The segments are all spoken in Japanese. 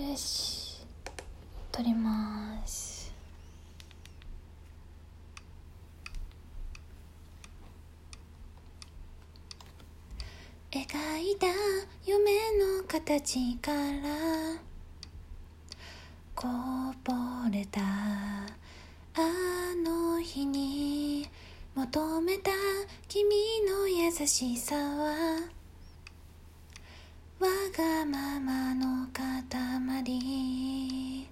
よし、取ります。描いた夢の形からこぼれたあの日に求めた君の優しさはわがままの塊、一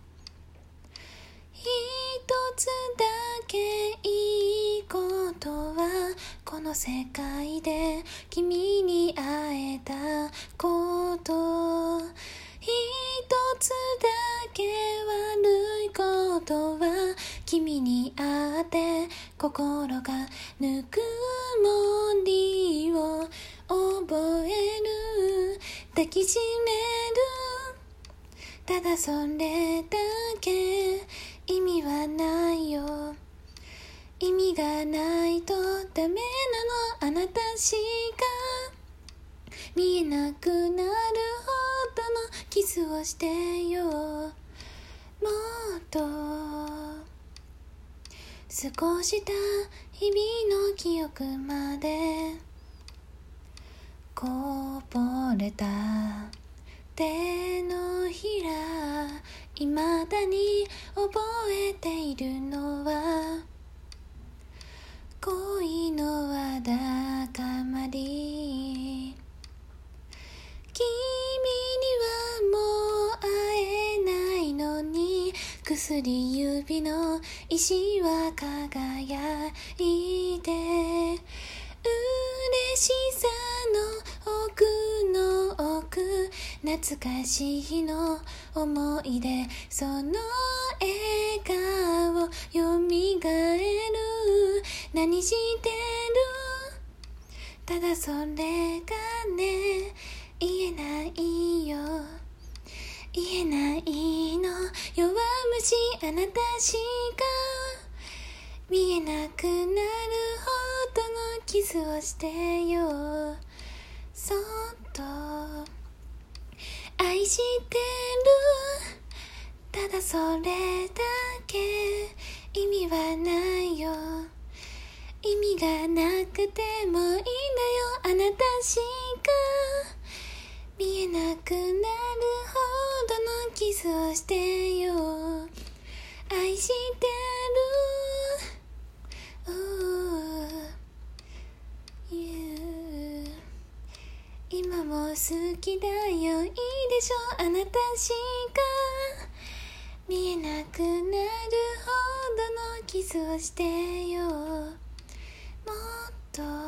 つだけいいことはこの世界で君に会えたこと、一つだけ悪いことは君に会って心がぬくもりを覚える、抱きしめる、ただそれだけ。意味はないよ、意味がないとダメなの、あなたしか見えなくなるほどのキスをしてよ、もっと過ごした日々の記憶までこぼれた手のひら、いまだに覚えているのは恋のわだかまり、君にはもう会えないのに薬指の石は輝いて、嬉しさの奥の奥、懐かしい日の思い出、その笑顔よみがえる、何してる、ただそれがね、言えないよ、言えないの、弱虫あなたしか見えなくなるほどのキスをしてよ、そっと愛してる、ただそれだけ。意味はないよ、意味がなくてもいいんだよ、あなたしか見えなくなるほどのキスをしてよ、愛してる、今も好きだよ、いいでしょ、あなたしか見えなくなるほどのキスをしてよ、もっと